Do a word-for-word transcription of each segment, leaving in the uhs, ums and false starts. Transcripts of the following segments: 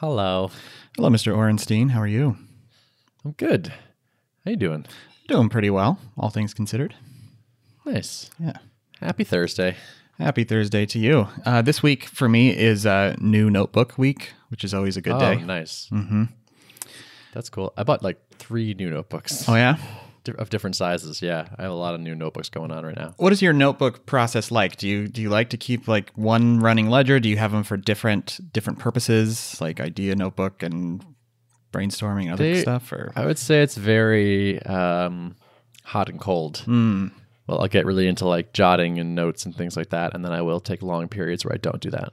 Hello. Hello, Mister Orenstein. How are you? I'm good. How you doing? Doing pretty well, all things considered. Nice. Yeah. Happy Thursday. Happy Thursday to you. Uh, this week for me is uh, new notebook week, which is always a good oh, day. Oh, nice. Mm-hmm. That's cool. I bought like three new notebooks. Oh, yeah? Of different sizes, yeah. I have a lot of new notebooks going on right now. What is your notebook process like? Do you do you like to keep like one running ledger? Do you have them for different different purposes, like idea notebook and brainstorming and other they, stuff? Or I would say it's very um, hot and cold. Mm. Well, I'll get really into like jotting and notes and things like that, and then I will take long periods where I don't do that.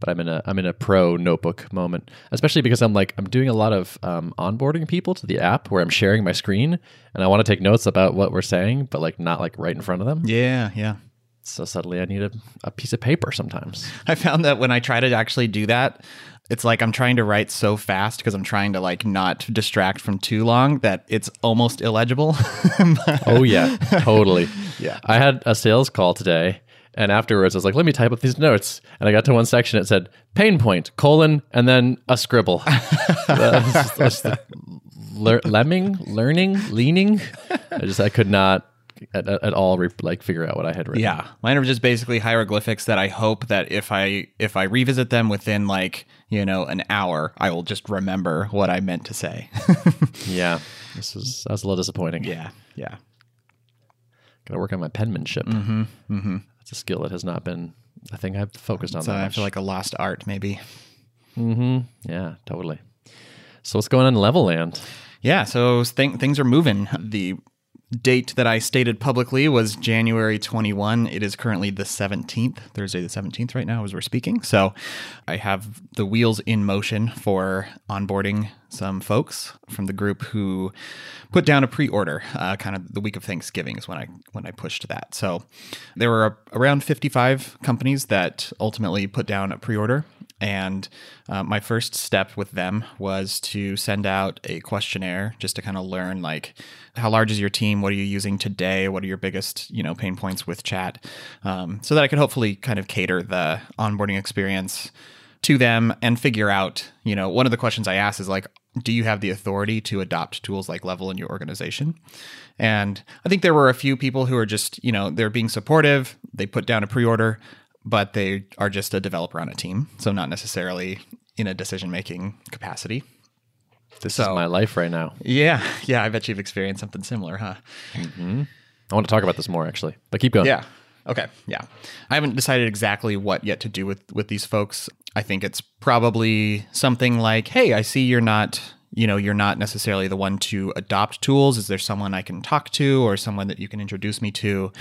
But I'm in a I'm in a pro notebook moment, especially because I'm like I'm doing a lot of um, onboarding people to the app where I'm sharing my screen and I want to take notes about what we're saying, but like not like right in front of them. Yeah, yeah. So suddenly I need a, a piece of paper sometimes. I found that when I try to actually do that, it's like I'm trying to write so fast because I'm trying to like not distract from too long that it's almost illegible. Oh yeah, totally. Yeah. I had a sales call today. And afterwards, I was like, let me type up these notes. And I got to one section. It said, pain point, colon, and then a scribble. that's, that's the le- lemming, learning, leaning. I just, I could not at, at all re- like figure out what I had written. Yeah. Mine are just basically hieroglyphics that I hope that if I, if I revisit them within like, you know, an hour, I will just remember what I meant to say. Yeah. This was, that was a little disappointing. Yeah. Yeah. Got to work on my penmanship. Mm-hmm. Mm-hmm. A skill that has not been, I think I've focused on so that. I much. Feel like a lost art, maybe. Mm-hmm. Yeah, totally. So what's going on in Level Land? Yeah, so th- things are moving. The date that I stated publicly was January twenty-first. It is currently the seventeenth, Thursday the seventeenth right now as we're speaking. So I have the wheels in motion for onboarding some folks from the group who put down a pre-order, uh, kind of the week of Thanksgiving is when I when I pushed that. So there were a, around fifty-five companies that ultimately put down a pre-order. And uh, my first step with them was to send out a questionnaire just to kind of learn, like, how large is your team? What are you using today? What are your biggest, you know, pain points with chat? Um, so that I could hopefully kind of cater the onboarding experience to them and figure out, you know, one of the questions I asked is like, do you have the authority to adopt tools like Level in your organization? And I think there were a few people who are just, you know, they're being supportive. They put down a pre-order, but they are just a developer on a team, so not necessarily in a decision-making capacity. This so, is my life right now. Yeah. Yeah. I bet you've experienced something similar, huh? Mm-hmm. I want to talk about this more, actually, but keep going. Yeah. Okay. Yeah. I haven't decided exactly what yet to do with, with these folks. I think it's probably something like, hey, I see you're not, you know, you're not necessarily the one to adopt tools. Is there someone I can talk to or someone that you can introduce me to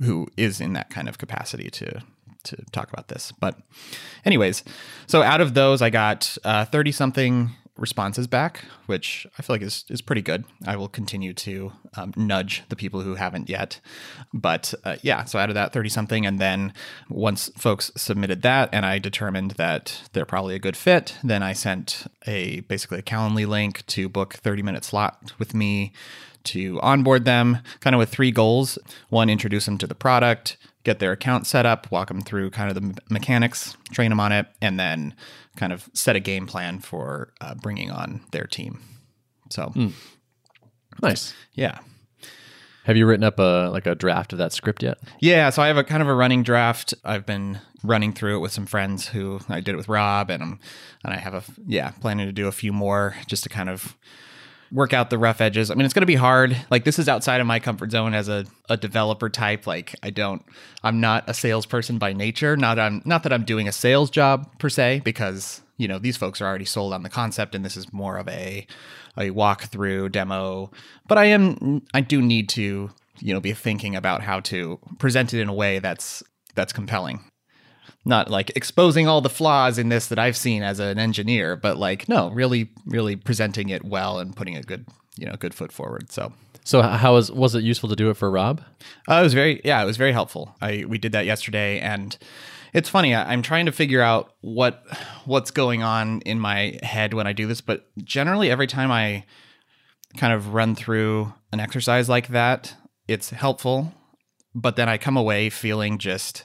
who is in that kind of capacity to to talk about this? But anyways, so out of those, I got uh, thirty-something responses back, which I feel like is is pretty good. I will continue to um, nudge the people who haven't yet. But uh, yeah, so out of that thirty-something, and then once folks submitted that and I determined that they're probably a good fit, then I sent a basically a Calendly link to book thirty-minute slot with me to onboard them, kind of with three goals. One, introduce them to the product, get their account set up, walk them through kind of the mechanics, train them on it, and then kind of set a game plan for uh, bringing on their team. So mm. Nice. Yeah. Have you written up a like a draft of that script yet? Yeah. So I have a kind of a running draft. I've been running through it with some friends who I did it with Rob, and I'm, and I have a, yeah, planning to do a few more just to kind of work out the rough edges. I mean, it's going to be hard. Like, this is outside of my comfort zone as a, a developer type. Like, I don't, I'm not a salesperson by nature. Not I'm not that I'm doing a sales job per se, because, you know, these folks are already sold on the concept and this is more of a, a walkthrough demo. But I am, I do need to, you know, be thinking about how to present it in a way that's, that's compelling. Not like exposing all the flaws in this that I've seen as an engineer, but like, no, really, really presenting it well and putting a good, you know, good foot forward. So, so how was, was it useful to do it for Rob? Uh, it was very, yeah, it was very helpful. I, we did that yesterday, and it's funny. I, I'm trying to figure out what, what's going on in my head when I do this, but generally every time I kind of run through an exercise like that, it's helpful, but then I come away feeling just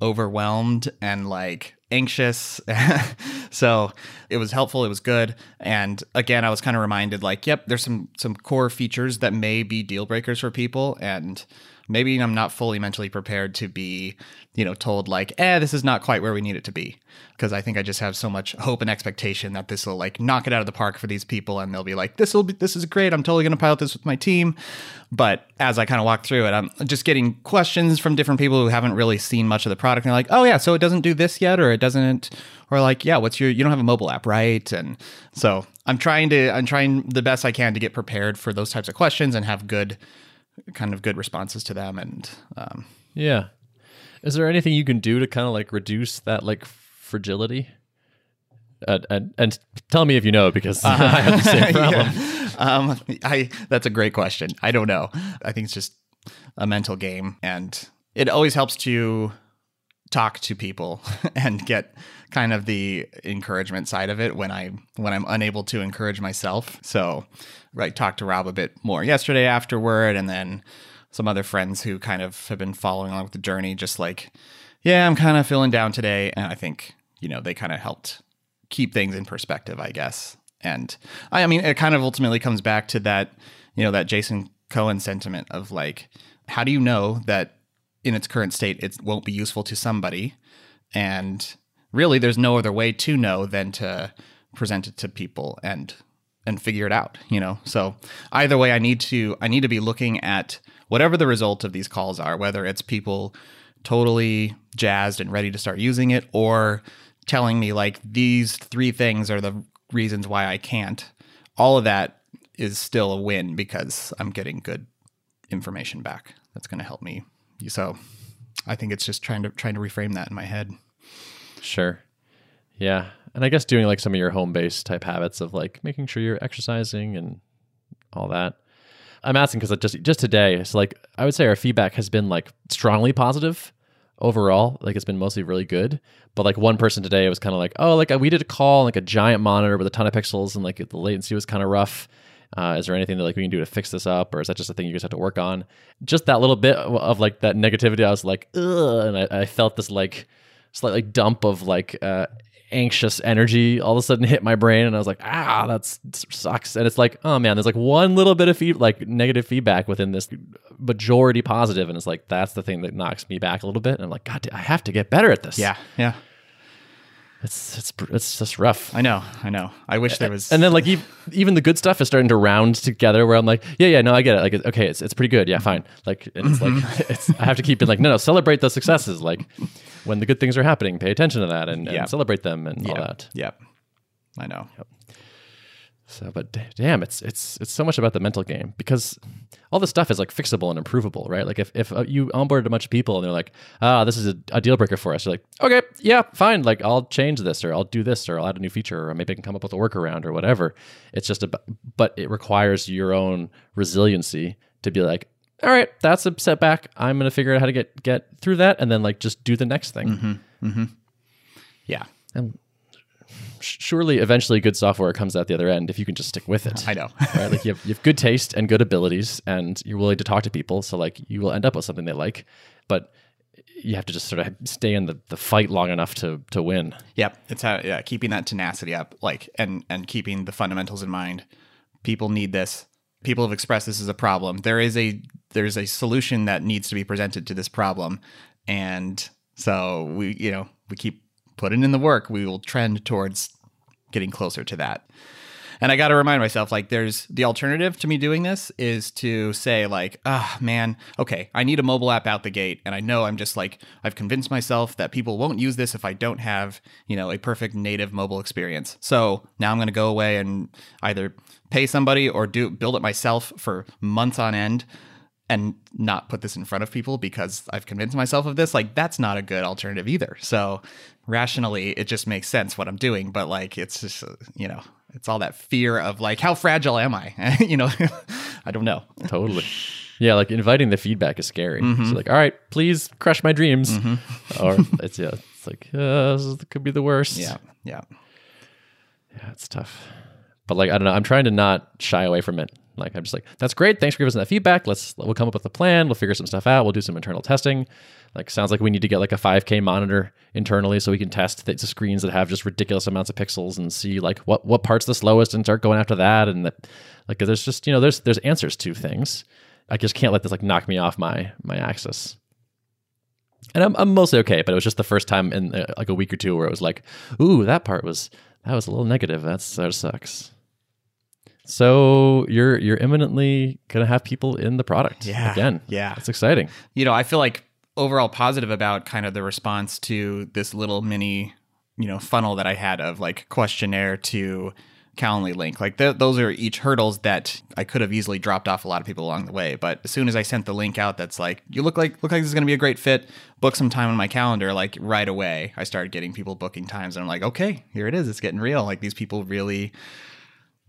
overwhelmed and like anxious. So it was helpful. It was good. And again, I was kind of reminded like, yep, there's some some core features that may be deal breakers for people. And maybe I'm not fully mentally prepared to be, you know, told like, eh, this is not quite where we need it to be. Because I think I just have so much hope and expectation that this will like knock it out of the park for these people. And they'll be like, this will be, this is great. I'm totally going to pilot this with my team. But as I kind of walk through it, I'm just getting questions from different people who haven't really seen much of the product. And they're like, oh yeah, so it doesn't do this yet, or it doesn't, or like, yeah, what's your, you don't have a mobile app, right? And so I'm trying to, I'm trying the best I can to get prepared for those types of questions and have good kind of good responses to them. And um yeah is there anything you can do to kind of like reduce that like fragility? Uh, and and tell me if you know, because uh, I have the same problem. Yeah. um I that's a great question. I don't know. I think it's just a mental game, and it always helps to talk to people and get kind of the encouragement side of it when I when I'm unable to encourage myself. So, right, talked to Rob a bit more yesterday afterward, and then some other friends who kind of have been following along with the journey, just like, yeah, I'm kind of feeling down today. And I think, you know, they kind of helped keep things in perspective, I guess. And I, I mean, it kind of ultimately comes back to that, you know, that Jason Cohen sentiment of like, how do you know that in its current state, it won't be useful to somebody? And really, there's no other way to know than to present it to people and and figure it out, you know? So either way, I need to I need to be looking at whatever the result of these calls are, whether it's people totally jazzed and ready to start using it, or telling me like, these three things are the reasons why I can't. All of that is still a win because I'm getting good information back. That's going to help me. So I think it's just trying to trying to reframe that in my head. Sure. Yeah. And I guess doing like some of your home-based type habits of like making sure you're exercising and all that. I'm asking because just just today, it's like I would say our feedback has been like strongly positive overall. Like it's been mostly really good. But like one person today, it was kind of like, oh, like we did a call on like a giant monitor with a ton of pixels and like the latency was kind of rough. Uh, is there anything that like we can do to fix this up, or is that just a thing you guys have to work on? Just that little bit of, of like that negativity, I was like, ugh, and I, I felt this like slight like dump of like uh, anxious energy all of a sudden hit my brain, and I was like, ah, that sucks. And it's like, oh man, there's like one little bit of feed, like negative feedback within this majority positive, and it's like that's the thing that knocks me back a little bit. And I'm like, God, I have to get better at this. Yeah, yeah. It's it's it's just rough. I know, I know. I wish there was. And then like even the good stuff is starting to round together. Where I'm like, yeah, yeah, no, I get it. Like, okay, it's it's pretty good. Yeah, fine. Like, and it's like it's, I have to keep it like, no, no, celebrate the successes. Like, when the good things are happening, pay attention to that and, and yep. celebrate them and yep. all that. Yep, I know. Yep. So, but damn, it's it's it's so much about the mental game, because all this stuff is like fixable and improvable, right? Like if if you onboarded a bunch of people and they're like, ah, oh, this is a, a deal breaker for us. You're like, okay, yeah, fine. Like I'll change this, or I'll do this, or I'll add a new feature, or maybe I can come up with a workaround or whatever. It's just a, but it requires your own resiliency to be like, all right, that's a setback. I'm going to figure out how to get, get through that. And then like, just do the next thing. Mm-hmm. Mm-hmm. Yeah. And surely eventually good software comes out the other end if you can just stick with it. I know. Right? Like you have, you have good taste and good abilities, and you're willing to talk to people. So like you will end up with something they like, but you have to just sort of stay in the, the fight long enough to to win. Yep. It's how, yeah, keeping that tenacity up, like, and, and keeping the fundamentals in mind. People need this. People have expressed this as a problem. There is a, there's a solution that needs to be presented to this problem. And so we, you know, we keep putting in the work, we will trend towards getting closer to that. And I got to remind myself, like, there's the alternative to me doing this is to say like, ah, oh, man, okay, I need a mobile app out the gate. And I know I'm just like, I've convinced myself that people won't use this if I don't have, you know, a perfect native mobile experience. So now I'm going to go away and either pay somebody or do build it myself for months on end and not put this in front of people because I've convinced myself of this. Like, that's not a good alternative either. So rationally, it just makes sense what I'm doing. But like, it's just, you know, it's all that fear of like, how fragile am I? You know, I don't know. Totally. Yeah. Like inviting the feedback is scary. Mm-hmm. So like, all right, please crush my dreams. Mm-hmm. Or it's, yeah, it's like, uh, this could be the worst. Yeah. Yeah. Yeah. It's tough. But like, I don't know, I'm trying to not shy away from it. Like I'm just like, that's great. Thanks for giving us that feedback. Let's we'll come up with a plan. We'll figure some stuff out. We'll do some internal testing. Like sounds like we need to get like a five K monitor internally so we can test the screens that have just ridiculous amounts of pixels and see like what what part's the slowest and start going after that. And that like there's just you know there's there's answers to things. I just can't let this like knock me off my my axis. And I'm I'm mostly okay, but it was just the first time in uh, like a week or two where it was like, ooh, that part was that was a little negative. That's that sucks. So you're you're imminently going to have people in the product yeah, again. Yeah. That's exciting. You know, I feel like overall positive about kind of the response to this little mini, you know, funnel that I had of like questionnaire to Calendly link. Like th- those are each hurdles that I could have easily dropped off a lot of people along the way. But as soon as I sent the link out, that's like, you look like look like this is going to be a great fit. Book some time on my calendar. Like right away, I started getting people booking times. And I'm like, okay, here it is. It's getting real. Like these people really...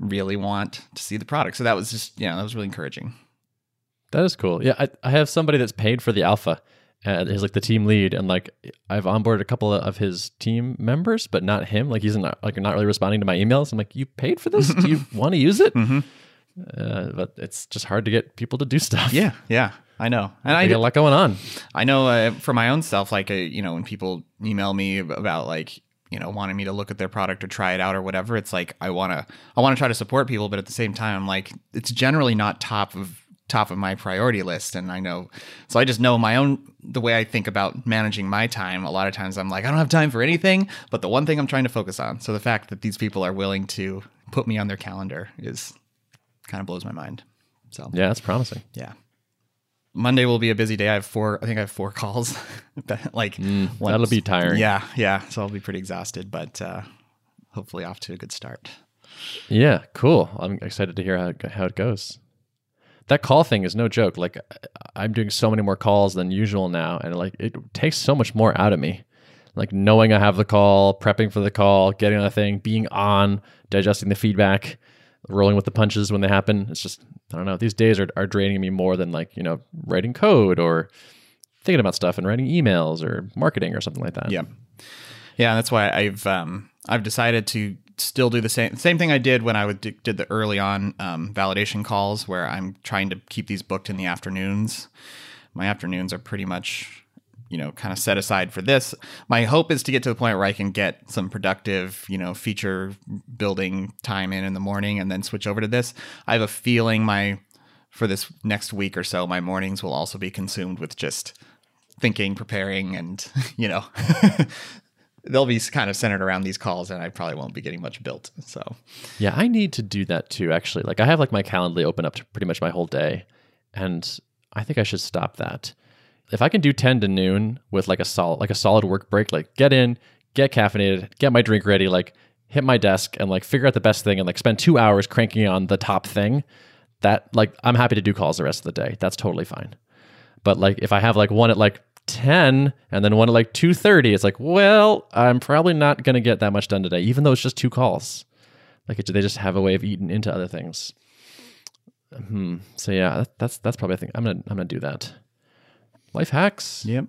really want to see the product. So that was just, yeah, that was really encouraging. That is cool. Yeah, I, I have somebody that's paid for the alpha and he's like the team lead, and like I've onboarded a couple of his team members, but not him. Like he's not, like not really responding to my emails. I'm like, you paid for this? Do you want to use it? Mm-hmm. Uh, but it's just hard to get people to do stuff. Yeah, yeah, I know. And I, I got a lot going on. I know uh, for my own self, like, uh, you know, when people email me about like, you know, wanting me to look at their product or try it out or whatever. It's like, I want to, I want to try to support people, but at the same time, I'm like, it's generally not top of top of my priority list. And I know, so I just know my own, the way I think about managing my time. A lot of times I'm like, I don't have time for anything, but the one thing I'm trying to focus on. So the fact that these people are willing to put me on their calendar is kind of blows my mind. So yeah, that's promising. Yeah. Monday will be a busy day. I have four, I think I have four calls. like mm, That'll be tiring. Yeah, yeah. So I'll be pretty exhausted, but uh, hopefully off to a good start. Yeah, cool. I'm excited to hear how it, how it goes. That call thing is no joke. Like I'm doing so many more calls than usual now, and like it takes so much more out of me. Like knowing I have the call, prepping for the call, getting on the thing, being on, digesting the feedback, rolling with the punches when they happen. It's just, I don't know, these days are, are draining me more than like, you know, writing code or thinking about stuff and writing emails or marketing or something like that. Yeah. Yeah. That's why I've, um, I've decided to still do the same, same thing I did when I would d- did the early on, um, validation calls, where I'm trying to keep these booked in the afternoons. My afternoons are pretty much, you know, kind of set aside for this. My hope is to get to the point where I can get some productive, you know, feature building time in in the morning and then switch over to this. I have a feeling my, for this next week or so, my mornings will also be consumed with just thinking, preparing, and, you know, they'll be kind of centered around these calls, and I probably won't be getting much built. So yeah, I need to do that too, actually. Like I have like my Calendly open up to pretty much my whole day, and I think I should stop that. If I can do ten to noon with like a solid, like a solid work break, like get in, get caffeinated, get my drink ready, like hit my desk and like figure out the best thing and like spend two hours cranking on the top thing, that like, I'm happy to do calls the rest of the day. That's totally fine. But like, if I have like one at like ten and then one at like two thirty, it's like, well, I'm probably not going to get that much done today, even though it's just two calls. Like it, they just have a way of eating into other things. Hmm. So yeah, that, that's, that's probably a thing. I'm going to, I'm going to do that. Life hacks. Yep.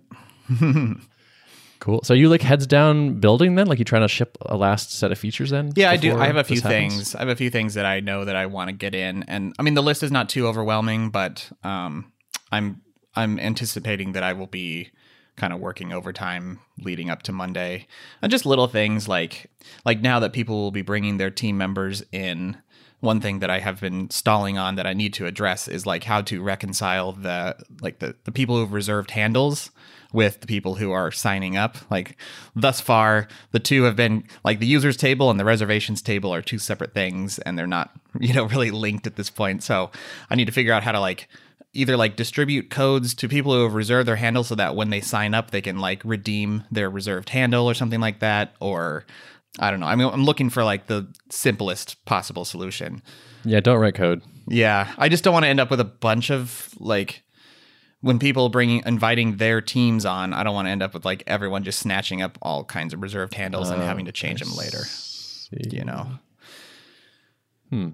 Cool. So you like heads down building then? Like you trying to ship a last set of features then? Yeah, I do. I have a few happens? things. I have a few things that I know that I want to get in. And I mean, the list is not too overwhelming, but um, I'm I'm anticipating that I will be kind of working overtime leading up to Monday. And just little things like like now that people will be bringing their team members in. One thing that I have been stalling on that I need to address is like how to reconcile the like the, the people who've reserved handles with the people who are signing up. Like thus far, the two have been like the users table and the reservations table are two separate things, and they're not, you know, really linked at this point. So I need to figure out how to like either like distribute codes to people who have reserved their handle so that when they sign up, they can like redeem their reserved handle or something like that, or I don't know. I mean, I'm looking for like the simplest possible solution. Yeah, don't write code. Yeah, I just don't want to end up with a bunch of like when people bringing inviting their teams on. I don't want to end up with like everyone just snatching up all kinds of reserved handles oh, and having to change I them later. See. You know. Hmm.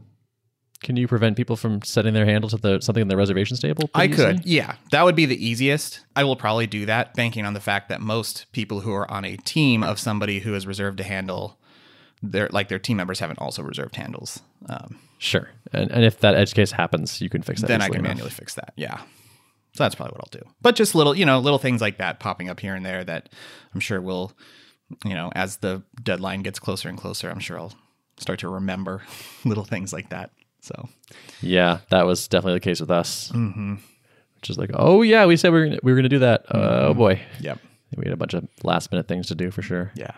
Can you prevent people from setting their handle to the something in the reservations table? I could. Yeah, that would be the easiest. I will probably do that, banking on the fact that most people who are on a team of somebody who has reserved a handle their like their team members haven't also reserved handles. Um, sure. And, and if that edge case happens, you can fix that. Then I can enough. manually fix that. Yeah. So that's probably what I'll do. But just little, you know, little things like that popping up here and there that I'm sure will, you know, as the deadline gets closer and closer, I'm sure I'll start to remember little things like that. So, yeah, that was definitely the case with us. Mm-hmm. Which is like, oh yeah, we said we were gonna, we were going to do that. Mm-hmm. Uh, oh boy. Yep. We had a bunch of last minute things to do for sure. Yeah.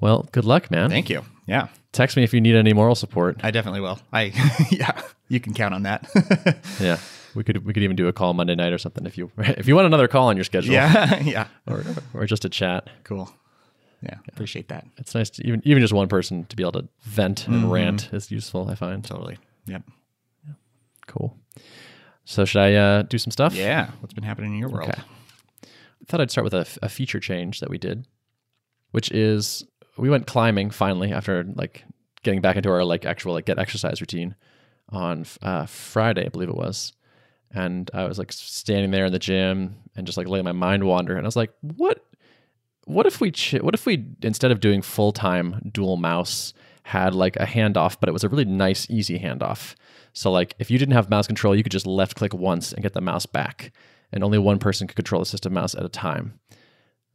Well, good luck, man. Thank you. Yeah. Text me if you need any moral support. I definitely will. I yeah, you can count on that. Yeah. We could we could even do a call Monday night or something if you if you want another call on your schedule. Yeah. Yeah. Or or just a chat. Cool. Yeah, yeah. Appreciate that. It's nice to even even just one person to be able to vent and mm-hmm. rant is useful, I find. Totally. Yep. Yeah. Cool. So should I uh, do some stuff? Yeah. What's been happening in your world? Okay. I thought I'd start with a, a feature change that we did, which is we went climbing finally after like getting back into our like actual like get exercise routine on uh, Friday, I believe it was. And I was like standing there in the gym and just like letting my mind wander. And I was like, what, what if we, ch- what if we, instead of doing full-time dual mouse, had like a handoff, but it was a really nice, easy handoff. So like if you didn't have mouse control, you could just left click once and get the mouse back. And only one person could control the system mouse at a time.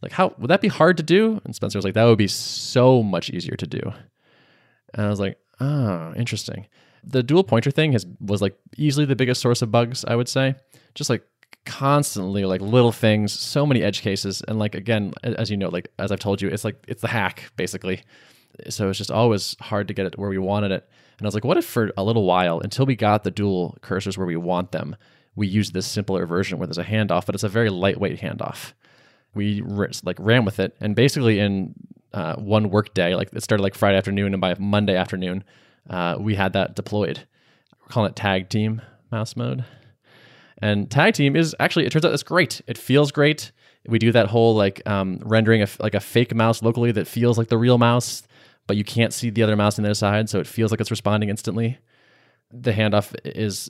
Like, how would that be hard to do? And Spencer was like, that would be so much easier to do. And I was like, oh, interesting. The dual pointer thing has was like easily the biggest source of bugs, I would say. Just like constantly like little things, so many edge cases. And like, again, as you know, like, as I've told you, it's like, it's the hack basically. So it's just always hard to get it where we wanted it. And I was like, what if for a little while, until we got the dual cursors where we want them, we use this simpler version where there's a handoff, but it's a very lightweight handoff. We like ran with it. And basically in uh, one work day, like it started like Friday afternoon, and by Monday afternoon, uh, we had that deployed. We're calling it Tag Team Mouse Mode. And Tag Team is actually, it turns out it's great. It feels great. We do that whole like um, rendering of like a fake mouse locally that feels like the real mouse, but you can't see the other mouse on the other side. So it feels like it's responding instantly. The handoff is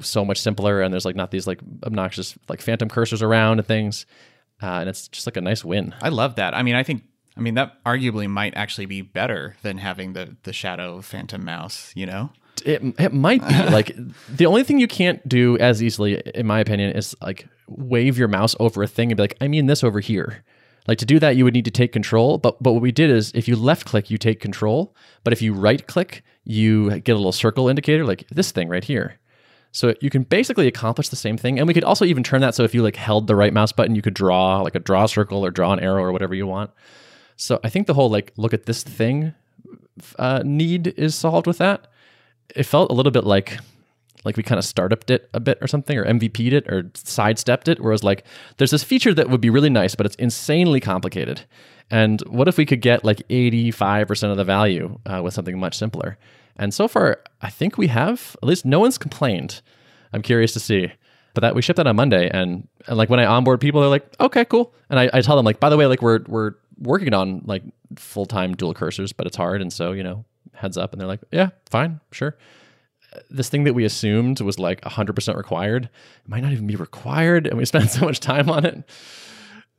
so much simpler, and there's like not these like obnoxious like phantom cursors around and things, uh, and it's just like a nice win. I love that. I mean, I think, I mean that arguably might actually be better than having the the shadow phantom mouse. You know, it it might be like the only thing you can't do as easily, in my opinion, is like wave your mouse over a thing and be like, I mean this over here. Like to do that, you would need to take control. But but what we did is if you left click, you take control. But if you right click, you get a little circle indicator like this thing right here. So you can basically accomplish the same thing. And we could also even turn that so if you like held the right mouse button, you could draw like a draw circle or draw an arrow or whatever you want. So I think the whole like look at this thing uh, need is solved with that. It felt a little bit like... like we kind of startupped it a bit or something, or M V P'd it or sidestepped it, whereas like there's this feature that would be really nice, but it's insanely complicated. And what if we could get like eighty-five percent of the value uh, with something much simpler? And so far, I think we have, at least no one's complained. I'm curious to see. But that we shipped that on Monday, and, and like when I onboard people, they're like, okay, cool. And I, I tell them like, by the way, like we're we're working on like full-time dual cursors, but it's hard. And so, you know, heads up. And they're like, yeah, fine, sure. This thing that we assumed was like one hundred percent required, it might not even be required, and we spent so much time on it.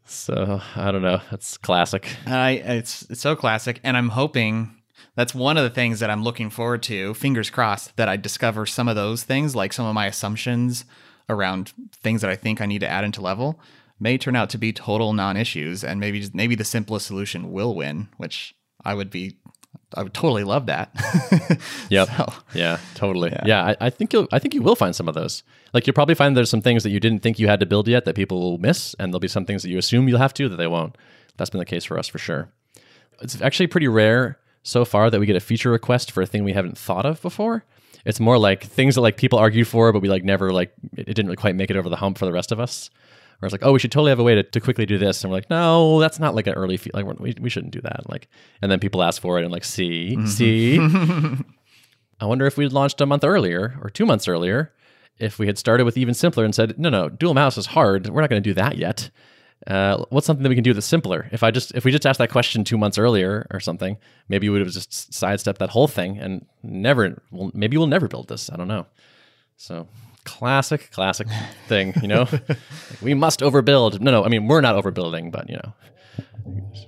So I don't know. That's classic. I uh, it's, it's so classic. And I'm hoping that's one of the things that I'm looking forward to, fingers crossed, that I discover some of those things, like some of my assumptions around things that I think I need to add into Level may turn out to be total non-issues. And maybe, just, maybe the simplest solution will win, which I would be I would totally love that. Yep. So, yeah, totally. Yeah, yeah I, I think you'll. I think you will find some of those. Like you'll probably find there's some things that you didn't think you had to build yet that people will miss, and there'll be some things that you assume you'll have to that they won't. That's been the case for us for sure. It's actually pretty rare so far that we get a feature request for a thing we haven't thought of before. It's more like things that like people argue for, but we like never like it didn't really quite make it over the hump for the rest of us. Where it's like, oh, we should totally have a way to, to quickly do this. And we're like, no, that's not like an early, fe- like we we shouldn't do that. Like, and then people ask for it and like, see, mm-hmm. see. I wonder if we had launched a month earlier or two months earlier, if we had started with even simpler and said, no, no, dual mouse is hard. We're not going to do that yet. Uh, what's something that we can do that's simpler? If I just, if we just asked that question two months earlier or something, maybe we would have just sidestepped that whole thing and never, well, maybe we'll never build this. I don't know. So... Classic, classic thing, you know? Like, we must overbuild. No, no, I mean, we're not overbuilding, but, you know,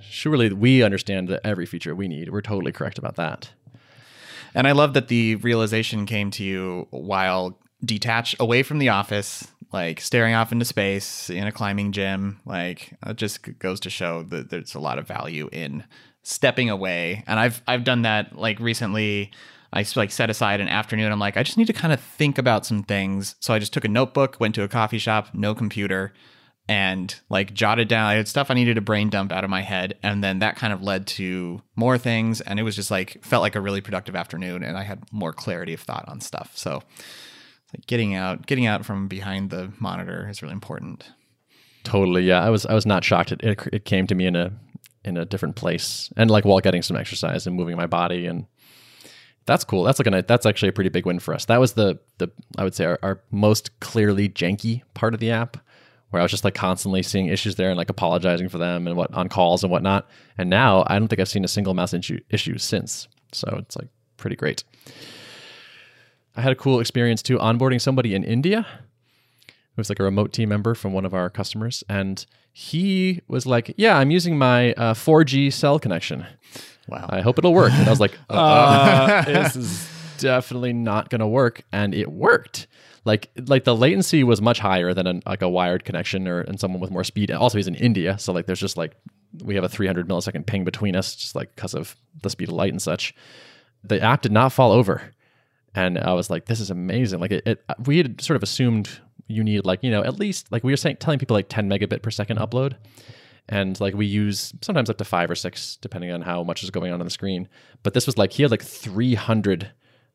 surely we understand that every feature we need. We're totally correct about that. And I love that the realization came to you while detached away from the office, like staring off into space in a climbing gym. Like, it just goes to show that there's a lot of value in stepping away. And I've I've done that, like, recently. I like set aside an afternoon. I'm like, I just need to kind of think about some things. So I just took a notebook, went to a coffee shop, no computer, and like jotted down. I had stuff I needed to brain dump out of my head. And then that kind of led to more things. And it was just like, felt like a really productive afternoon. And I had more clarity of thought on stuff. So like getting out, getting out from behind the monitor is really important. Totally. Yeah. I was, I was not shocked. It, it, it came to me in a, in a different place, and like while getting some exercise and moving my body. And that's cool. That's like an, that's actually a pretty big win for us. That was the, the I would say, our, our most clearly janky part of the app, where I was just like constantly seeing issues there and like apologizing for them and what on calls and whatnot. And now I don't think I've seen a single mouse issue, issue since. So it's like pretty great. I had a cool experience too, onboarding somebody in India. It was like a remote team member from one of our customers. And he was like, yeah, I'm using my uh, four G cell connection. Wow. I hope it'll work. And I was like, uh, uh, this is definitely not going to work. And it worked. Like, like the latency was much higher than an, like a wired connection or and someone with more speed. Also, he's in India. So like, there's just like, we have a three hundred millisecond ping between us, just like because of the speed of light and such. The app did not fall over. And I was like, this is amazing. Like it, it we had sort of assumed you need like, you know, at least like we were saying, telling people like ten megabit per second upload. And like we use sometimes up to five or six, depending on how much is going on on the screen. But this was like, he had like three hundred,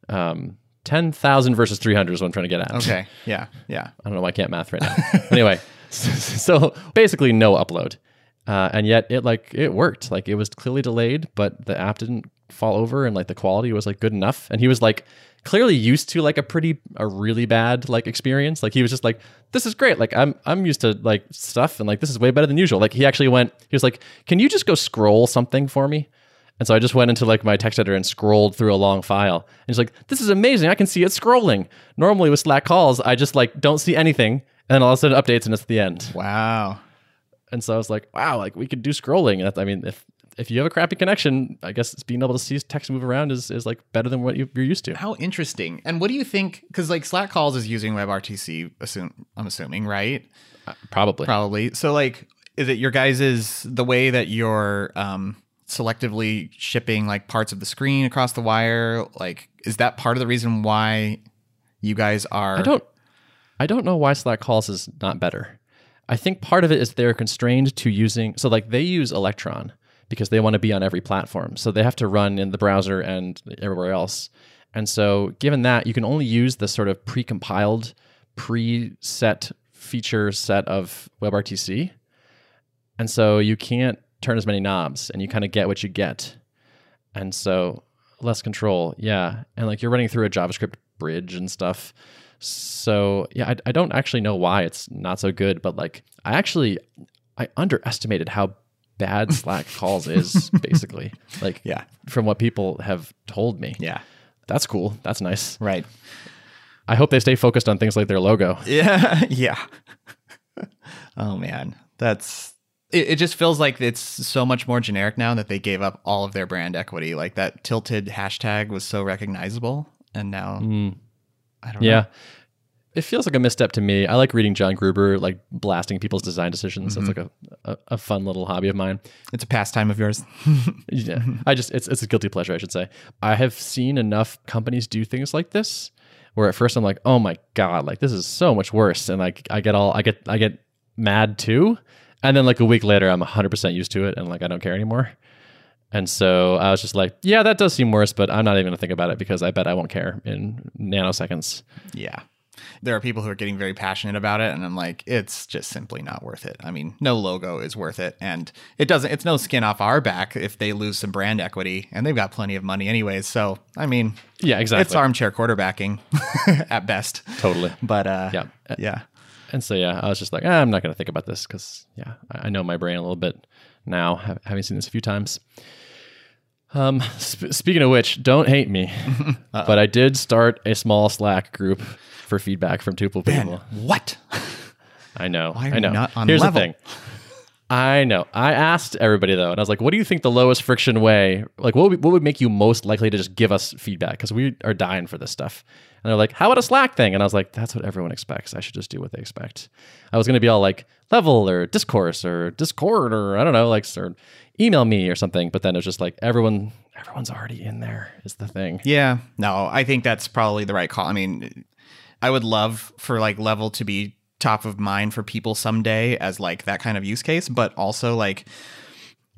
um, ten thousand versus three hundred is what I'm trying to get at. Okay. Yeah. Yeah. I don't know why I can't math right now. Anyway, so basically no upload. Uh, and yet it like, it worked. Like it was clearly delayed, but the app didn't fall over and like the quality was like good enough. And he was like clearly used to like a pretty, a really bad like experience. Like he was just like, this is great. Like I'm, I'm used to like stuff and like, this is way better than usual. Like he actually went, he was like, can you just go scroll something for me? And so I just went into like my text editor and scrolled through a long file. And he's like, this is amazing. I can see it scrolling. Normally with Slack calls, I just like don't see anything. And then all of a sudden it updates and it's the end. Wow. And so I was like, wow, like we could do scrolling. That's, I mean, if if you have a crappy connection, I guess being able to see text move around is, is like better than what you, you're used to. How interesting. And what do you think? Because like Slack calls is using WebRTC, assume, I'm assuming, right? Uh, probably. Probably. So like, is it your guys's, the way that you're um, selectively shipping like parts of the screen across the wire? Like, is that part of the reason why you guys are? I don't, I don't know why Slack calls is not better. I think part of it is they're constrained to using, so like they use Electron because they want to be on every platform. So they have to run in the browser and everywhere else. And so given that, you can only use the sort of pre-compiled, pre-set feature set of WebRTC. And so you can't turn as many knobs and you kind of get what you get. And so less control, yeah. And like you're running through a JavaScript bridge and stuff. So yeah, I, I don't actually know why it's not so good, but like I actually, I underestimated how bad Slack calls is basically like yeah. from what people have told me. Yeah. That's cool. That's nice. Right. I hope they stay focused on things like their logo. Yeah. Yeah. Oh man. That's, it, it just feels like it's so much more generic now that they gave up all of their brand equity. Like that tilted hashtag was so recognizable and now mm. I don't yeah. know. It feels like a misstep to me. I like reading John Gruber, like blasting people's design decisions. Mm-hmm. That's like a, a, a fun little hobby of mine. It's a pastime of yours. Yeah. I just, it's, it's a guilty pleasure, I should say. I have seen enough companies do things like this where at first I'm like, oh my God, like this is so much worse. And like, I get all, I get, I get mad too. And then like a week later, I'm one hundred percent used to it. And like, I don't care anymore. And so I was just like, yeah, that does seem worse, but I'm not even going to think about it because I bet I won't care in nanoseconds. Yeah. There are people who are getting very passionate about it. And I'm like, it's just simply not worth it. I mean, no logo is worth it. And it doesn't, it's no skin off our back if they lose some brand equity, and they've got plenty of money anyways. So, I mean, yeah, exactly. It's armchair quarterbacking at best. Totally. But uh, yeah. Yeah. And so, yeah, I was just like, ah, I'm not going to think about this because, yeah, I know my brain a little bit now, having seen this a few times. Um, sp- speaking of which, don't hate me, but I did start a small Slack group for feedback from Tuple people. Ben, what? I know. Why are I know. You not on Here's Level? The thing. I know. I asked everybody, though, and I was like, what do you think the lowest friction way, like, what would, what would make you most likely to just give us feedback? Because we are dying for this stuff. And they're like, how about a Slack thing? And I was like, that's what everyone expects. I should just do what they expect. I was going to be all like, Level or Discourse or Discord or I don't know, like, or email me or something. But then it was just like, everyone, everyone's already in there is the thing. Yeah. No, I think that's probably the right call. I mean, I would love for, like, Level to be top of mind for people someday as like that kind of use case, but also like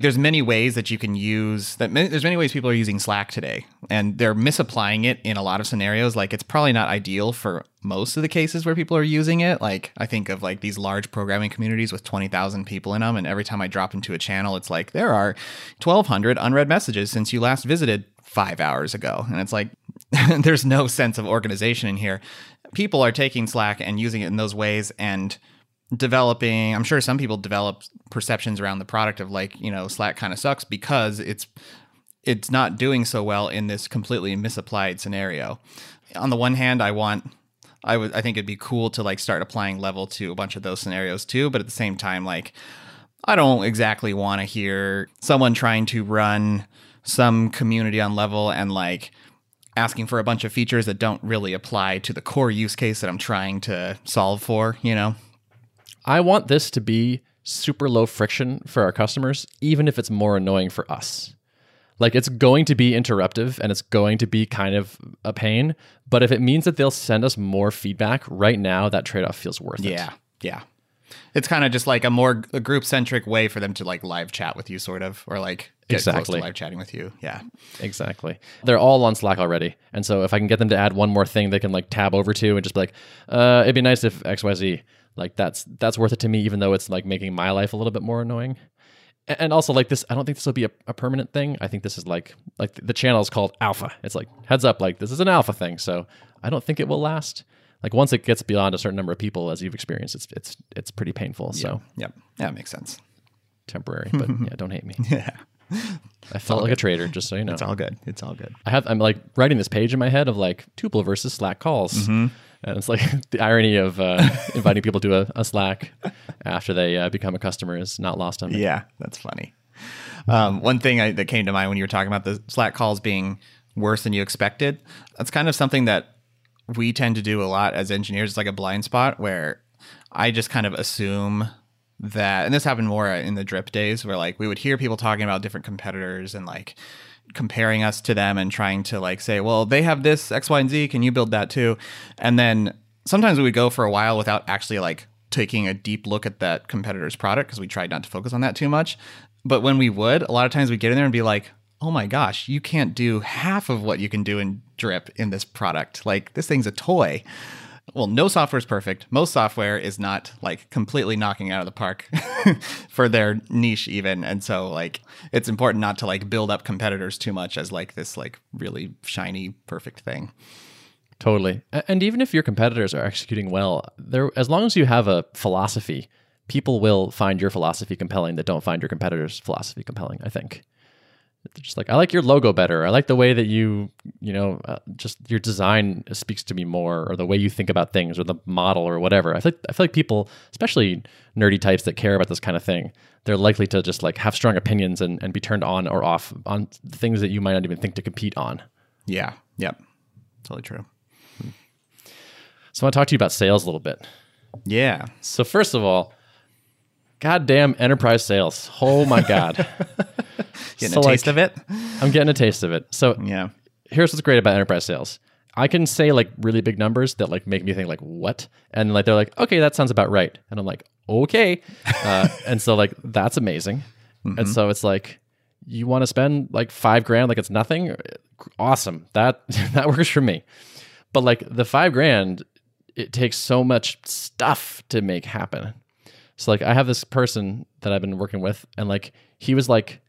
there's many ways that you can use that. Many, there's many ways people are using Slack today, and they're misapplying it in a lot of scenarios. Like, it's probably not ideal for most of the cases where people are using it. Like, I think of like these large programming communities with twenty thousand people in them, and every time I drop into a channel, it's like there are twelve hundred unread messages since you last visited five hours ago, and it's like there's no sense of organization in here. People are taking Slack and using it in those ways and developing, I'm sure some people develop perceptions around the product of like, you know, Slack kind of sucks because it's it's not doing so well in this completely misapplied scenario. On the one hand, I want, I would, I think it'd be cool to like start applying Level to a bunch of those scenarios too. But at the same time, like, I don't exactly want to hear someone trying to run some community on Level and like asking for a bunch of features that don't really apply to the core use case that I'm trying to solve for, you know? I want this to be super low friction for our customers, even if it's more annoying for us. Like, it's going to be interruptive and it's going to be kind of a pain, but if it means that they'll send us more feedback right now, that trade-off feels worth it. Yeah, yeah. It's kind of just like a more a group-centric way for them to like live chat with you, sort of, or like get exactly. close to live chatting with you. Yeah, exactly. They're all on Slack already. And so if I can get them to add one more thing they can like tab over to and just be like, uh, it'd be nice if X Y Z, like that's that's worth it to me, even though it's like making my life a little bit more annoying. And also like this, I don't think this will be a, a permanent thing. I think this is like, like the channel is called Alpha. It's like, heads up, like this is an alpha thing. So I don't think it will last. Like once it gets beyond a certain number of people, as you've experienced, it's it's it's pretty painful. Yeah. So yep, yeah, that makes sense. Temporary, but yeah, don't hate me. Yeah, I felt like good. a traitor, just so you know. It's all good. It's all good. I have I'm like writing this page in my head of like Tuple versus Slack calls, mm-hmm. and it's like the irony of uh, inviting people to a, a Slack after they uh, become a customer is not lost on me. Yeah, that's funny. Um, one thing I, that came to mind when you were talking about the Slack calls being worse than you expected. That's kind of something that we tend to do a lot as engineers. It's like a blind spot where I just kind of assume that, and this happened more in the drip days where like we would hear people talking about different competitors and like comparing us to them and trying to like say, well, they have this X, Y, and Z. Can you build that too? And then sometimes we would go for a while without actually like taking a deep look at that competitor's product because we tried not to focus on that too much. But when we would, a lot of times we'd get in there and be like, oh my gosh, you can't do half of what you can do in Drip in this product. Like, this thing's a toy. Well, no software is perfect. Most software is not like completely knocking out of the park for their niche even. And so like, it's important not to like build up competitors too much as like this like really shiny, perfect thing. Totally. And even if your competitors are executing well, there, as long as you have a philosophy, people will find your philosophy compelling that don't find your competitors' philosophy compelling, I think. Just like, I like your logo better. I like the way that you, you know, uh, just your design speaks to me more, or the way you think about things, or the model, or whatever. I feel like, I feel like people, especially nerdy types that care about this kind of thing, they're likely to just like have strong opinions and, and be turned on or off on things that you might not even think to compete on. Yeah. Yep. Totally true. Hmm. So I want to talk to you about sales a little bit. Yeah. So first of all, goddamn enterprise sales. Oh my God. Getting so a taste like, of it? I'm getting a taste of it. So yeah, here's what's great about enterprise sales. I can say like really big numbers that like make me think like, what? And like they're like, okay, that sounds about right. And I'm like, okay. Uh, and so like, that's amazing. Mm-hmm. And so it's like, you want to spend like five grand like it's nothing? Awesome. That, that works for me. But like the five grand, it takes so much stuff to make happen. So like I have this person that I've been working with, and like he was like,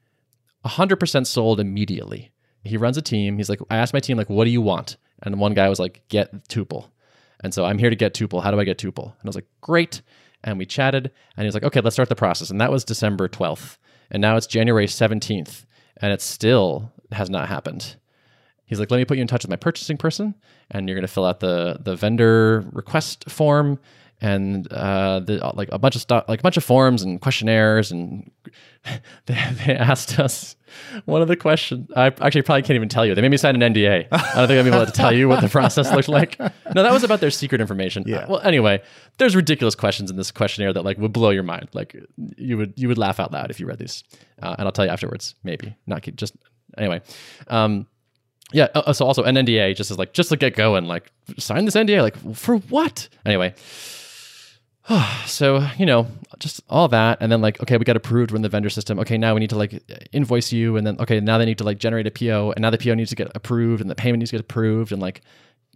one hundred percent sold immediately. He runs a team. He's like, I asked my team, like, what do you want? And one guy was like, get Tuple. And so I'm here to get Tuple. How do I get Tuple? And I was like, great. And we chatted. And he was like, okay, let's start the process. And that was December twelfth. And now it's January seventeenth. And it still has not happened. He's like, let me put you in touch with my purchasing person. And you're going to fill out the, the vendor request form. and uh, the, like a bunch of stuff, like a bunch of forms and questionnaires, and they, they asked us one of the questions. I actually probably can't even tell you. They made me sign an N D A. I don't think I'm able to tell you what the process looked like. No, that was about their secret information. Yeah. Uh, well, anyway, there's ridiculous questions in this questionnaire that like would blow your mind. Like you would you would laugh out loud if you read these. Uh, and I'll tell you afterwards, maybe not just anyway. Um, Yeah. Uh, so also an N D A just is like, just to get going, like sign this N D A, like for what? Anyway. So, you know, just all that. And then like, okay, we got approved. We're in the vendor system. Okay. Now we need to like invoice you. And then, okay, now they need to like generate a P O, and now the P O needs to get approved and the payment needs to get approved. And like,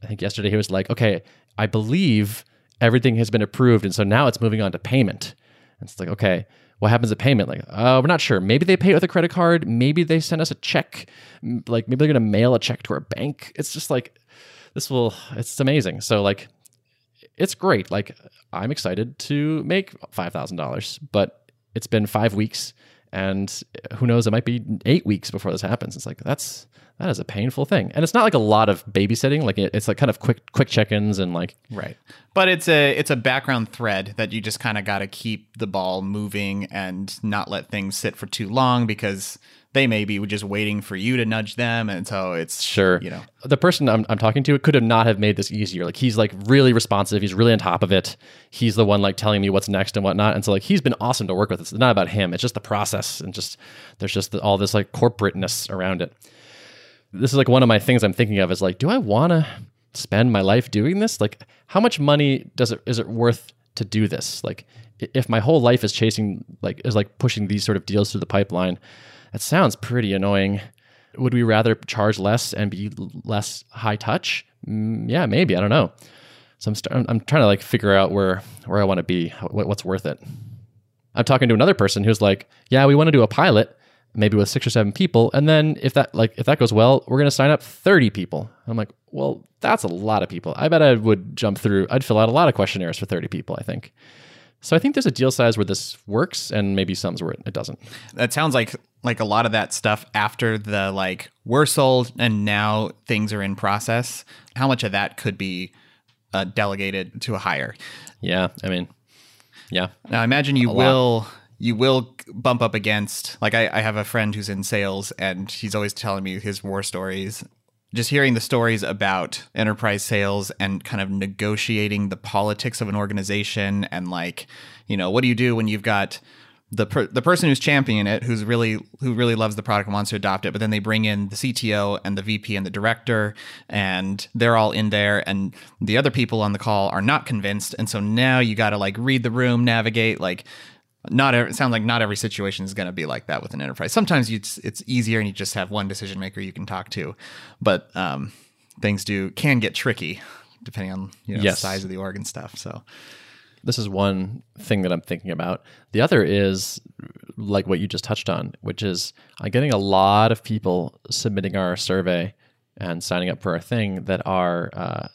I think yesterday he was like, okay, I believe everything has been approved. And so now it's moving on to payment. And it's like, okay, what happens at payment? Like, uh, we're not sure. Maybe they pay it with a credit card. Maybe they send us a check. Like, maybe they're going to mail a check to our bank. It's just like, this will, it's amazing. So, like, it's great. Like, I'm excited to make five thousand dollars, but it's been five weeks. And who knows, it might be eight weeks before this happens. It's like, that's, that is a painful thing. And it's not like a lot of babysitting. Like it's like kind of quick, quick check-ins and like, right. But it's a, it's a background thread that you just kind of got to keep the ball moving and not let things sit for too long, because they may be just waiting for you to nudge them. And so it's sure, you know, the person I'm, I'm talking to, it could have not have made this easier. Like he's like really responsive. He's really on top of it. He's the one like telling me what's next and whatnot. And so like, he's been awesome to work with. It's not about him. It's just the process. And just, there's just the, all this like corporateness around it. This is like one of my things I'm thinking of is like, do I want to spend my life doing this? Like how much money does it, is it worth to do this? Like if my whole life is chasing, like is like pushing these sort of deals through the pipeline, that sounds pretty annoying. Would we rather charge less and be less high touch? Mm, yeah, maybe. I don't know. So I'm, st- I'm trying to like figure out where, where I want to be, what, what's worth it. I'm talking to another person who's like, yeah, we want to do a pilot, maybe with six or seven people. And then if that like if that goes well, we're going to sign up thirty people. I'm like, well, that's a lot of people. I bet I would jump through. I'd fill out a lot of questionnaires for thirty people, I think. So I think there's a deal size where this works and maybe some's where it doesn't. That sounds like like a lot of that stuff after the like we're sold and now things are in process. How much of that could be uh, delegated to a hire? Yeah, I mean, yeah. Now I imagine you will you will bump up against, like I, I have a friend who's in sales and he's always telling me his war stories. Just hearing the stories about enterprise sales and kind of negotiating the politics of an organization and like, you know, what do you do when you've got the per- the person who's championing it, who's really who really loves the product and wants to adopt it, but then they bring in the C T O and the V P and the director, and they're all in there, and the other people on the call are not convinced, and so now you got to like read the room, navigate like. Not every, it sounds like not every situation is going to be like that with an enterprise. Sometimes you, it's easier and you just have one decision maker you can talk to, but um, things do can get tricky depending on you know, yes. the size of the org and stuff. So this is one thing that I'm thinking about. The other is like what you just touched on, which is I'm getting a lot of people submitting our survey and signing up for our thing that are uh,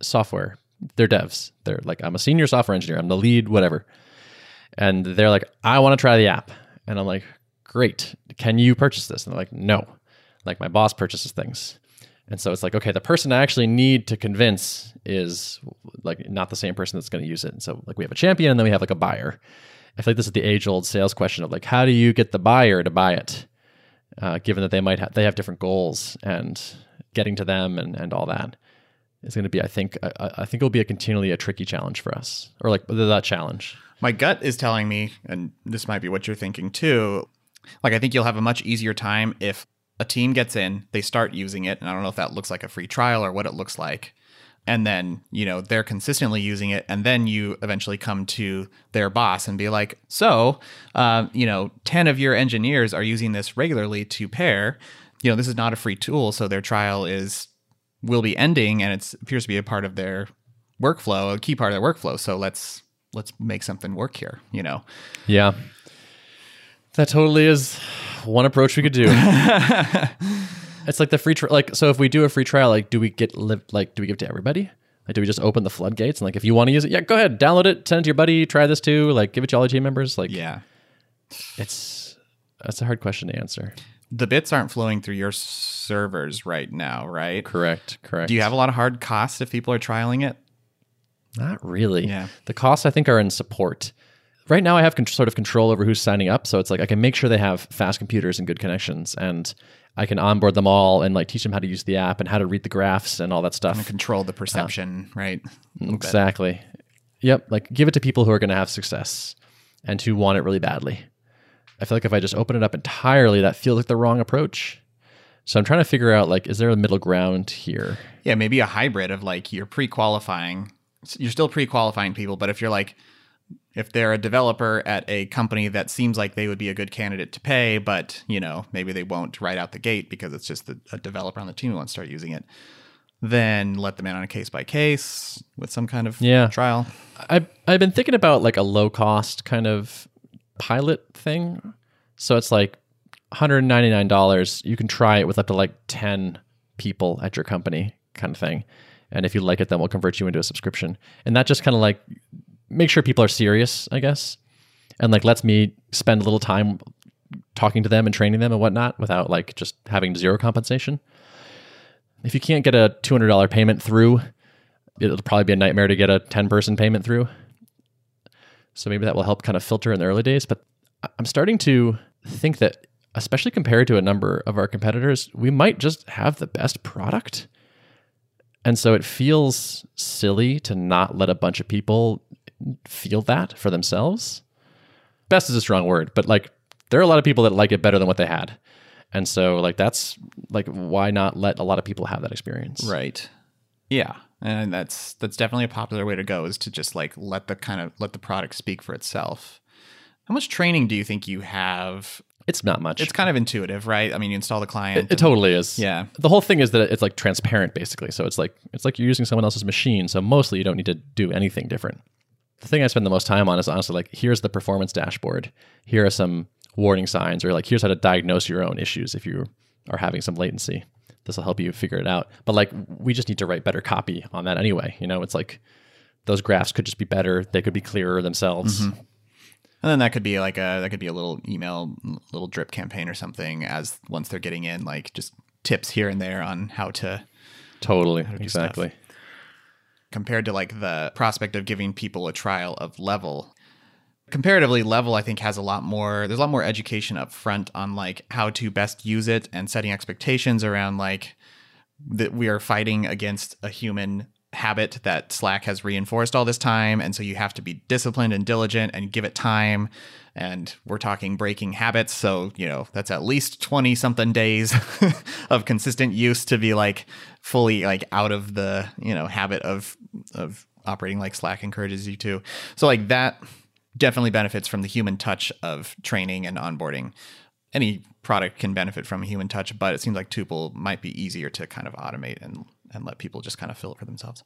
software. They're devs. They're like, I'm a senior software engineer. I'm the lead, whatever. And they're like, I want to try the app. And I'm like, great. Can you purchase this? And they're like, no. Like my boss purchases things. And so it's like, okay, the person I actually need to convince is like not the same person that's going to use it. And so like we have a champion and then we have like a buyer. I feel like this is the age old sales question of like, how do you get the buyer to buy it? Uh, given that they might have, they have different goals and getting to them and, and all that is going to be, I think, I, I think it'll be a continually a tricky challenge for us or like that challenge. My gut is telling me, and this might be what you're thinking too, like I think you'll have a much easier time if a team gets in, they start using it, and I don't know if that looks like a free trial or what it looks like, and then, you know, they're consistently using it, and then you eventually come to their boss and be like, so, uh, you know, ten of your engineers are using this regularly to pair, you know, this is not a free tool, so their trial is will be ending, and it appears to be a part of their workflow, a key part of their workflow, so let's... let's make something work here, you know? Yeah. That totally is one approach we could do. It's like the free, tri- like, so if we do a free trial, like, do we get, li- like, do we give it to everybody? Like, do we just open the floodgates? And like, if you want to use it, yeah, go ahead, download it, send it to your buddy, try this too, like, give it to all your team members. Like, yeah. It's, that's a hard question to answer. The bits aren't flowing through your servers right now, right? Correct, correct. Do you have a lot of hard costs if people are trialing it? Not really. Yeah. The costs, I think, are in support. Right now, I have con- sort of control over who's signing up. So it's like I can make sure they have fast computers and good connections, and I can onboard them all and like teach them how to use the app and how to read the graphs and all that stuff. And control the perception, uh, right? Exactly. Bit. Yep. Like give it to people who are going to have success and who want it really badly. I feel like if I just open it up entirely, that feels like the wrong approach. So I'm trying to figure out, like, is there a middle ground here? Yeah, maybe a hybrid of like you're pre-qualifying. You're still pre-qualifying people, but if you're like, if they're a developer at a company that seems like they would be a good candidate to pay, but, you know, maybe they won't right out the gate because it's just a, a developer on the team who wants to start using it, then let them in on a case by case with some kind of yeah. trial. I've, I've been thinking about like a low cost kind of pilot thing. So it's like one hundred ninety-nine dollars. You can try it with up to like ten people at your company kind of thing. And if you like it, then we'll convert you into a subscription. And that just kind of like make sure people are serious, I guess. And like lets me spend a little time talking to them and training them and whatnot without like just having zero compensation. If you can't get a two hundred dollars payment through, it'll probably be a nightmare to get a ten person payment through. So maybe that will help kind of filter in the early days. But I'm starting to think that, especially compared to a number of our competitors, we might just have the best product. And so it feels silly to not let a bunch of people feel that for themselves. Best is a strong word, but like there are a lot of people that like it better than what they had. And so like that's like why not let a lot of people have that experience? Right. Yeah. And that's that's definitely a popular way to go, is to just like let the kind of let the product speak for itself. How much training do you think you have? It's not much. It's kind of intuitive, right? I mean, you install the client. It, it and, totally is. Yeah. The whole thing is that it's like transparent, basically. So it's like it's like you're using someone else's machine. So mostly you don't need to do anything different. The thing I spend the most time on is honestly like, here's the performance dashboard. Here are some warning signs, or like, here's how to diagnose your own issues if you are having some latency. This will help you figure it out. But like, we just need to write better copy on that anyway. You know, it's like those graphs could just be better. They could be clearer themselves. Mm-hmm. And then that could be like a, that could be a little email, little drip campaign or something, as once they're getting in, like just tips here and there on how to. Totally. How to exactly. Stuff. Compared to like the prospect of giving people a trial of Level. Comparatively, Level, I think, has a lot more, there's a lot more education up front on like how to best use it and setting expectations around like that we are fighting against a human habit that Slack has reinforced all this time, and so you have to be disciplined and diligent and give it time. And we're talking breaking habits, so you know that's at least twenty something days of consistent use to be like fully like out of the you know habit of of operating like Slack encourages you to. So like that definitely benefits from the human touch of training and onboarding. Any product can benefit from a human touch, but it seems like Tuple might be easier to kind of automate and and let people just kind of fill it for themselves.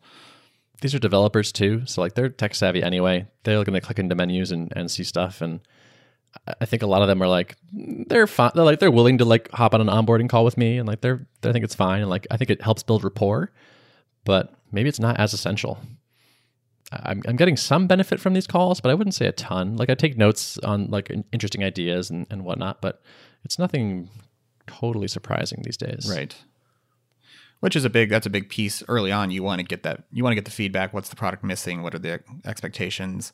These are developers too. So like they're tech savvy anyway. They're going to click into menus and, and see stuff. And I think a lot of them are like, they're fine. They're like, they're willing to like hop on an onboarding call with me. And like, they're, they think it's fine. And like, I think it helps build rapport, but maybe it's not as essential. I'm, I'm getting some benefit from these calls, but I wouldn't say a ton. Like I take notes on like interesting ideas and, and whatnot, but it's nothing totally surprising these days. Right. Which is a big, that's a big piece early on. You want to get that, you want to get the feedback. What's the product missing? What are the expectations,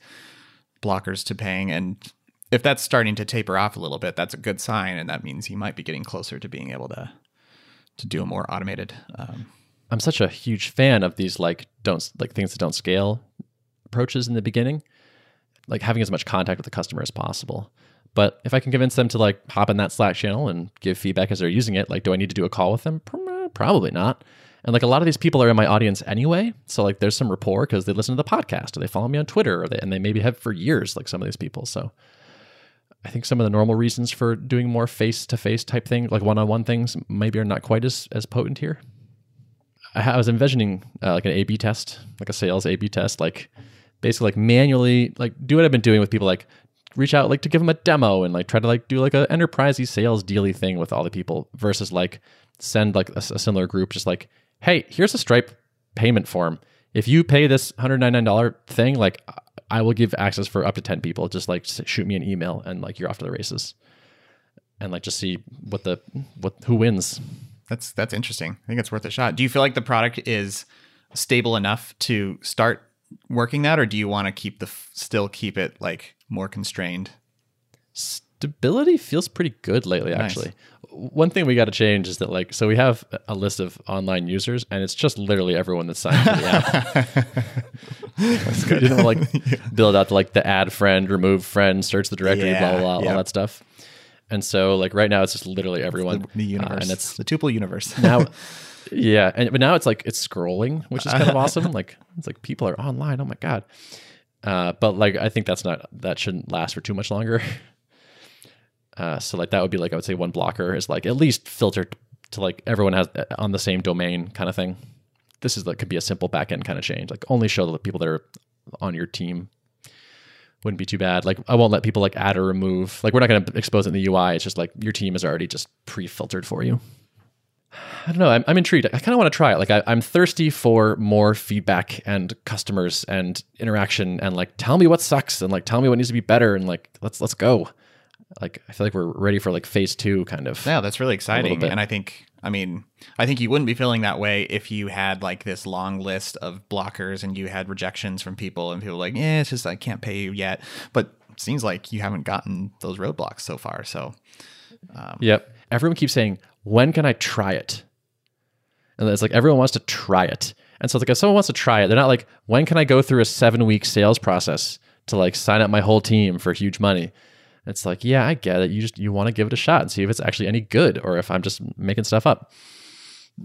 blockers to paying? And if that's starting to taper off a little bit, that's a good sign. And that means you might be getting closer to being able to, to do a more automated. Um, I'm such a huge fan of these, like don't like things that don't scale approaches in the beginning, like having as much contact with the customer as possible. But if I can convince them to like hop in that Slack channel and give feedback as they're using it, like, do I need to do a call with them? Probably not. And like a lot of these people are in my audience anyway. So like there's some rapport because they listen to the podcast or they follow me on Twitter or they, and they maybe have for years, like some of these people. So I think some of the normal reasons for doing more face-to-face type thing, like one-on-one things, maybe are not quite as, as potent here. I, I was envisioning uh, like an A B test, like a sales A B test, like basically like manually, like do what I've been doing with people, like reach out, like to give them a demo and like try to like do like an enterprisey sales dealy thing with all the people versus like, send like a, a similar group, just like, hey, here's a Stripe payment form. If you pay this one hundred ninety-nine dollars thing, like I will give access for up to ten people. Just like shoot me an email and like you're off to the races, and like just see what the what who wins. That's that's interesting. I think it's worth a shot. Do you feel like the product is stable enough to start working that, or do you want to keep the still keep it like more constrained? Stability feels pretty good lately, actually. Nice. One thing we got to change is that, like, so we have a list of online users, and it's just literally everyone that's signed to the app. That's good. You don't like yeah. build out to, like, the add friend, remove friend, search the directory, yeah. blah blah blah, yep. all that stuff. And so, like, right now, it's just literally everyone. The, the universe, uh, and it's the tuple universe now. Yeah, and but now it's like it's scrolling, which is kind of awesome. Like, it's like people are online. Oh my god! Uh, but like, I think that's not that shouldn't last for too much longer. Uh, so like that would be like I would say one blocker is like at least filter t- to like everyone has on the same domain kind of thing. This is like could be a simple backend kind of change. Like only show the people that are on your team. Wouldn't be too bad. Like I won't let people like add or remove. Like we're not going to expose it in the U I. It's just like your team is already just pre-filtered for you. I don't know. I'm, I'm intrigued. I kind of want to try it. Like I, I'm thirsty for more feedback and customers and interaction and like tell me what sucks and like tell me what needs to be better and like let's let's go. Like, I feel like we're ready for like phase two kind of. Yeah, that's really exciting. And I think, I mean, I think you wouldn't be feeling that way if you had like this long list of blockers and you had rejections from people and people like, yeah, it's just, I can't pay you yet. But it seems like you haven't gotten those roadblocks so far. So, um, yep. Everyone keeps saying, when can I try it? And it's like, everyone wants to try it. And so it's like, if someone wants to try it, they're not like, when can I go through a seven week sales process to like sign up my whole team for huge money? It's like, yeah, I get it. You just, you want to give it a shot and see if it's actually any good or if I'm just making stuff up.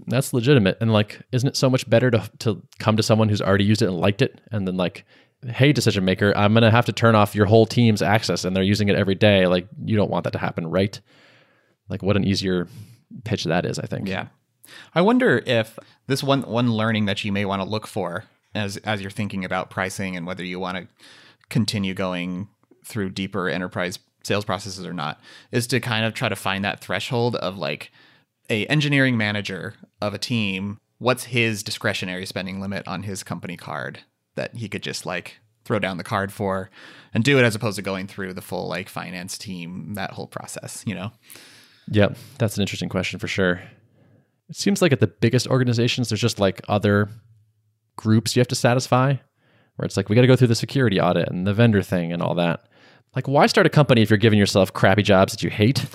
That's legitimate. And like, isn't it so much better to to come to someone who's already used it and liked it? And then like, hey, decision maker, I'm going to have to turn off your whole team's access and they're using it every day. Like you don't want that to happen, right? Like what an easier pitch that is, I think. Yeah. I wonder if this one, one learning that you may want to look for as, as you're thinking about pricing and whether you want to continue going through deeper enterprise sales processes or not, is to kind of try to find that threshold of like a engineering manager of a team. What's his discretionary spending limit on his company card that he could just like throw down the card for and do it as opposed to going through the full like finance team, that whole process, you know? Yep. That's an interesting question for sure. It seems like at the biggest organizations, there's just like other groups you have to satisfy where it's like, we got to go through the security audit and the vendor thing and all that. Like, why start a company if you're giving yourself crappy jobs that you hate?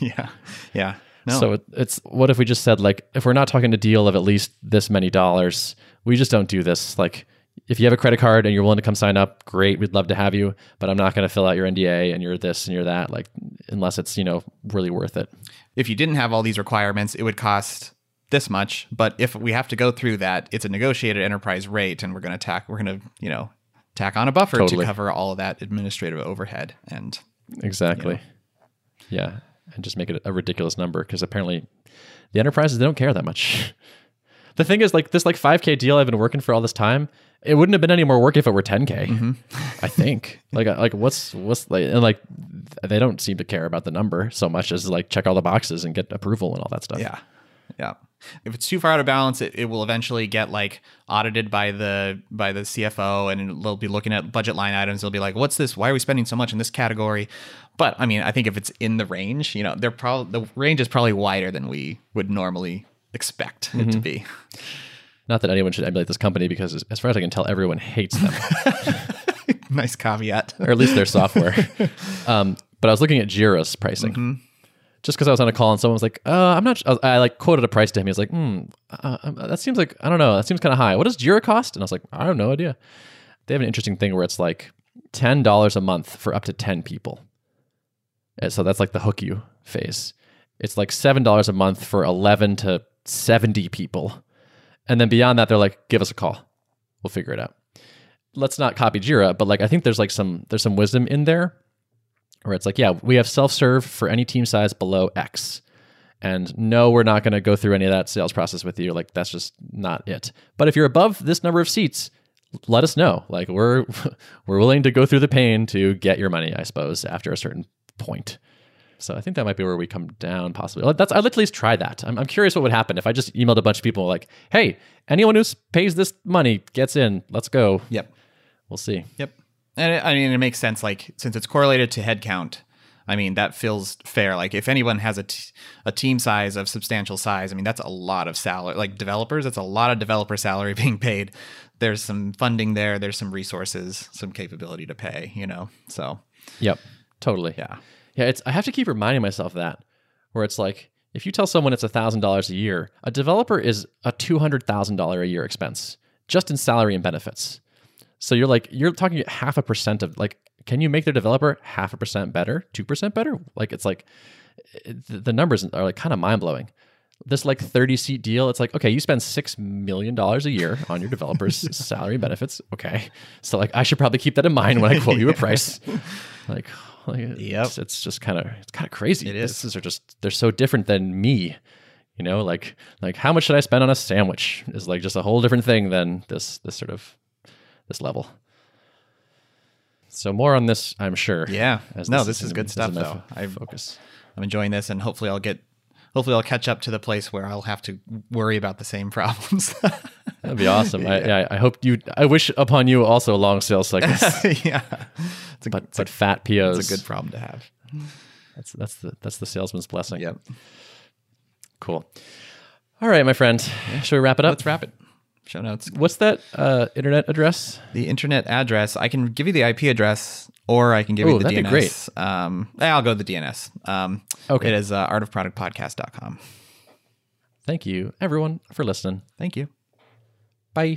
yeah, yeah. No. So it, it's, what if we just said, like, if we're not talking a deal of at least this many dollars, we just don't do this. Like, if you have a credit card and you're willing to come sign up, great, we'd love to have you, but I'm not going to fill out your N D A and you're this and you're that, like, unless it's, you know, really worth it. If you didn't have all these requirements, it would cost this much, but if we have to go through that, it's a negotiated enterprise rate and we're going to tack, we're going to, you know, tack on a buffer totally. To cover all of that administrative overhead and exactly you know. Yeah, and just make it a ridiculous number because apparently the enterprises, they don't care that much. The thing is, like, this like five K deal I've been working for all this time, it wouldn't have been any more work if it were ten K. Mm-hmm. I think like like what's what's like, and like they don't seem to care about the number so much as like check all the boxes and get approval and all that stuff. Yeah, yeah. If it's too far out of balance, it, it will eventually get like audited by the by the C F O, and they'll be looking at budget line items. They'll be like, "What's this? Why are we spending so much in this category?" But I mean, I think if it's in the range, you know, they're probably the range is probably wider than we would normally expect mm-hmm. it to be. Not that anyone should emulate this company, because as far as I can tell, everyone hates them. Nice caveat, or at least their software. um, but I was looking at Jira's pricing. Mm-hmm. Just because I was on a call and someone was like, uh, I'm not, I, I like quoted a price to him. He was like, hmm, uh, that seems like, I don't know. That seems kind of high. What does Jira cost? And I was like, I have no idea. They have an interesting thing where it's like ten dollars a month for up to ten people. And so that's like the hook you phase. It's like seven dollars a month for eleven to seventy people. And then beyond that, they're like, give us a call. We'll figure it out. Let's not copy Jira, but like, I think there's like some, there's some wisdom in there. Where it's like, yeah, we have self-serve for any team size below X. And no, we're not going to go through any of that sales process with you. Like, that's just not it. But if you're above this number of seats, let us know. Like, we're we're willing to go through the pain to get your money, I suppose, after a certain point. So I think that might be where we come down, possibly. That's, I'll at least try that. I'm, I'm curious what would happen if I just emailed a bunch of people like, hey, anyone who pays this money gets in. Let's go. Yep. We'll see. Yep. And it, I mean, it makes sense, like, since it's correlated to headcount, I mean, that feels fair. Like if anyone has a, t a team size of substantial size, I mean, that's a lot of salary, like developers, that's a lot of developer salary being paid. There's some funding there. There's some resources, some capability to pay, you know? So. Yep. Totally. Yeah. Yeah. It's, I have to keep reminding myself that, where it's like, if you tell someone it's a thousand dollars a year, a developer is a two hundred thousand dollars a year expense just in salary and benefits. So you're like, you're talking half a percent of like, can you make their developer half a percent better, two percent better? Like, it's like the numbers are like kind of mind blowing. This like thirty seat deal, it's like, okay, you spend six million dollars a year on your developers salary and benefits. Okay. So like, I should probably keep that in mind when I quote yeah. you a price. Like, like yep. it's, it's just kind of, it's kind of crazy. It is. These are just, they're so different than me. You know, like, like how much should I spend on a sandwich is like just a whole different thing than this, this sort of this level. So more on this, I'm sure. Yeah. No, this is good stuff though. I focus. I'm enjoying this, and hopefully I'll get, hopefully I'll catch up to the place where I'll have to worry about the same problems. That'd be awesome. Yeah. I, yeah, I hope you, I wish upon you also long sales cycles. Yeah. It's a, but it's but a, fat P Os. It's a good problem to have. That's, that's the, that's the salesman's blessing. Yep. Cool. All right, my friend, should we wrap it up? Let's wrap it. Show notes. What's that uh, internet address? The internet address. I can give you the I P address, or I can give Ooh, you the that'd D N S. Be great. Um, I'll go with the D N S. Um, okay. It is uh, art of product podcast dot com. Thank you, everyone, for listening. Thank you. Bye.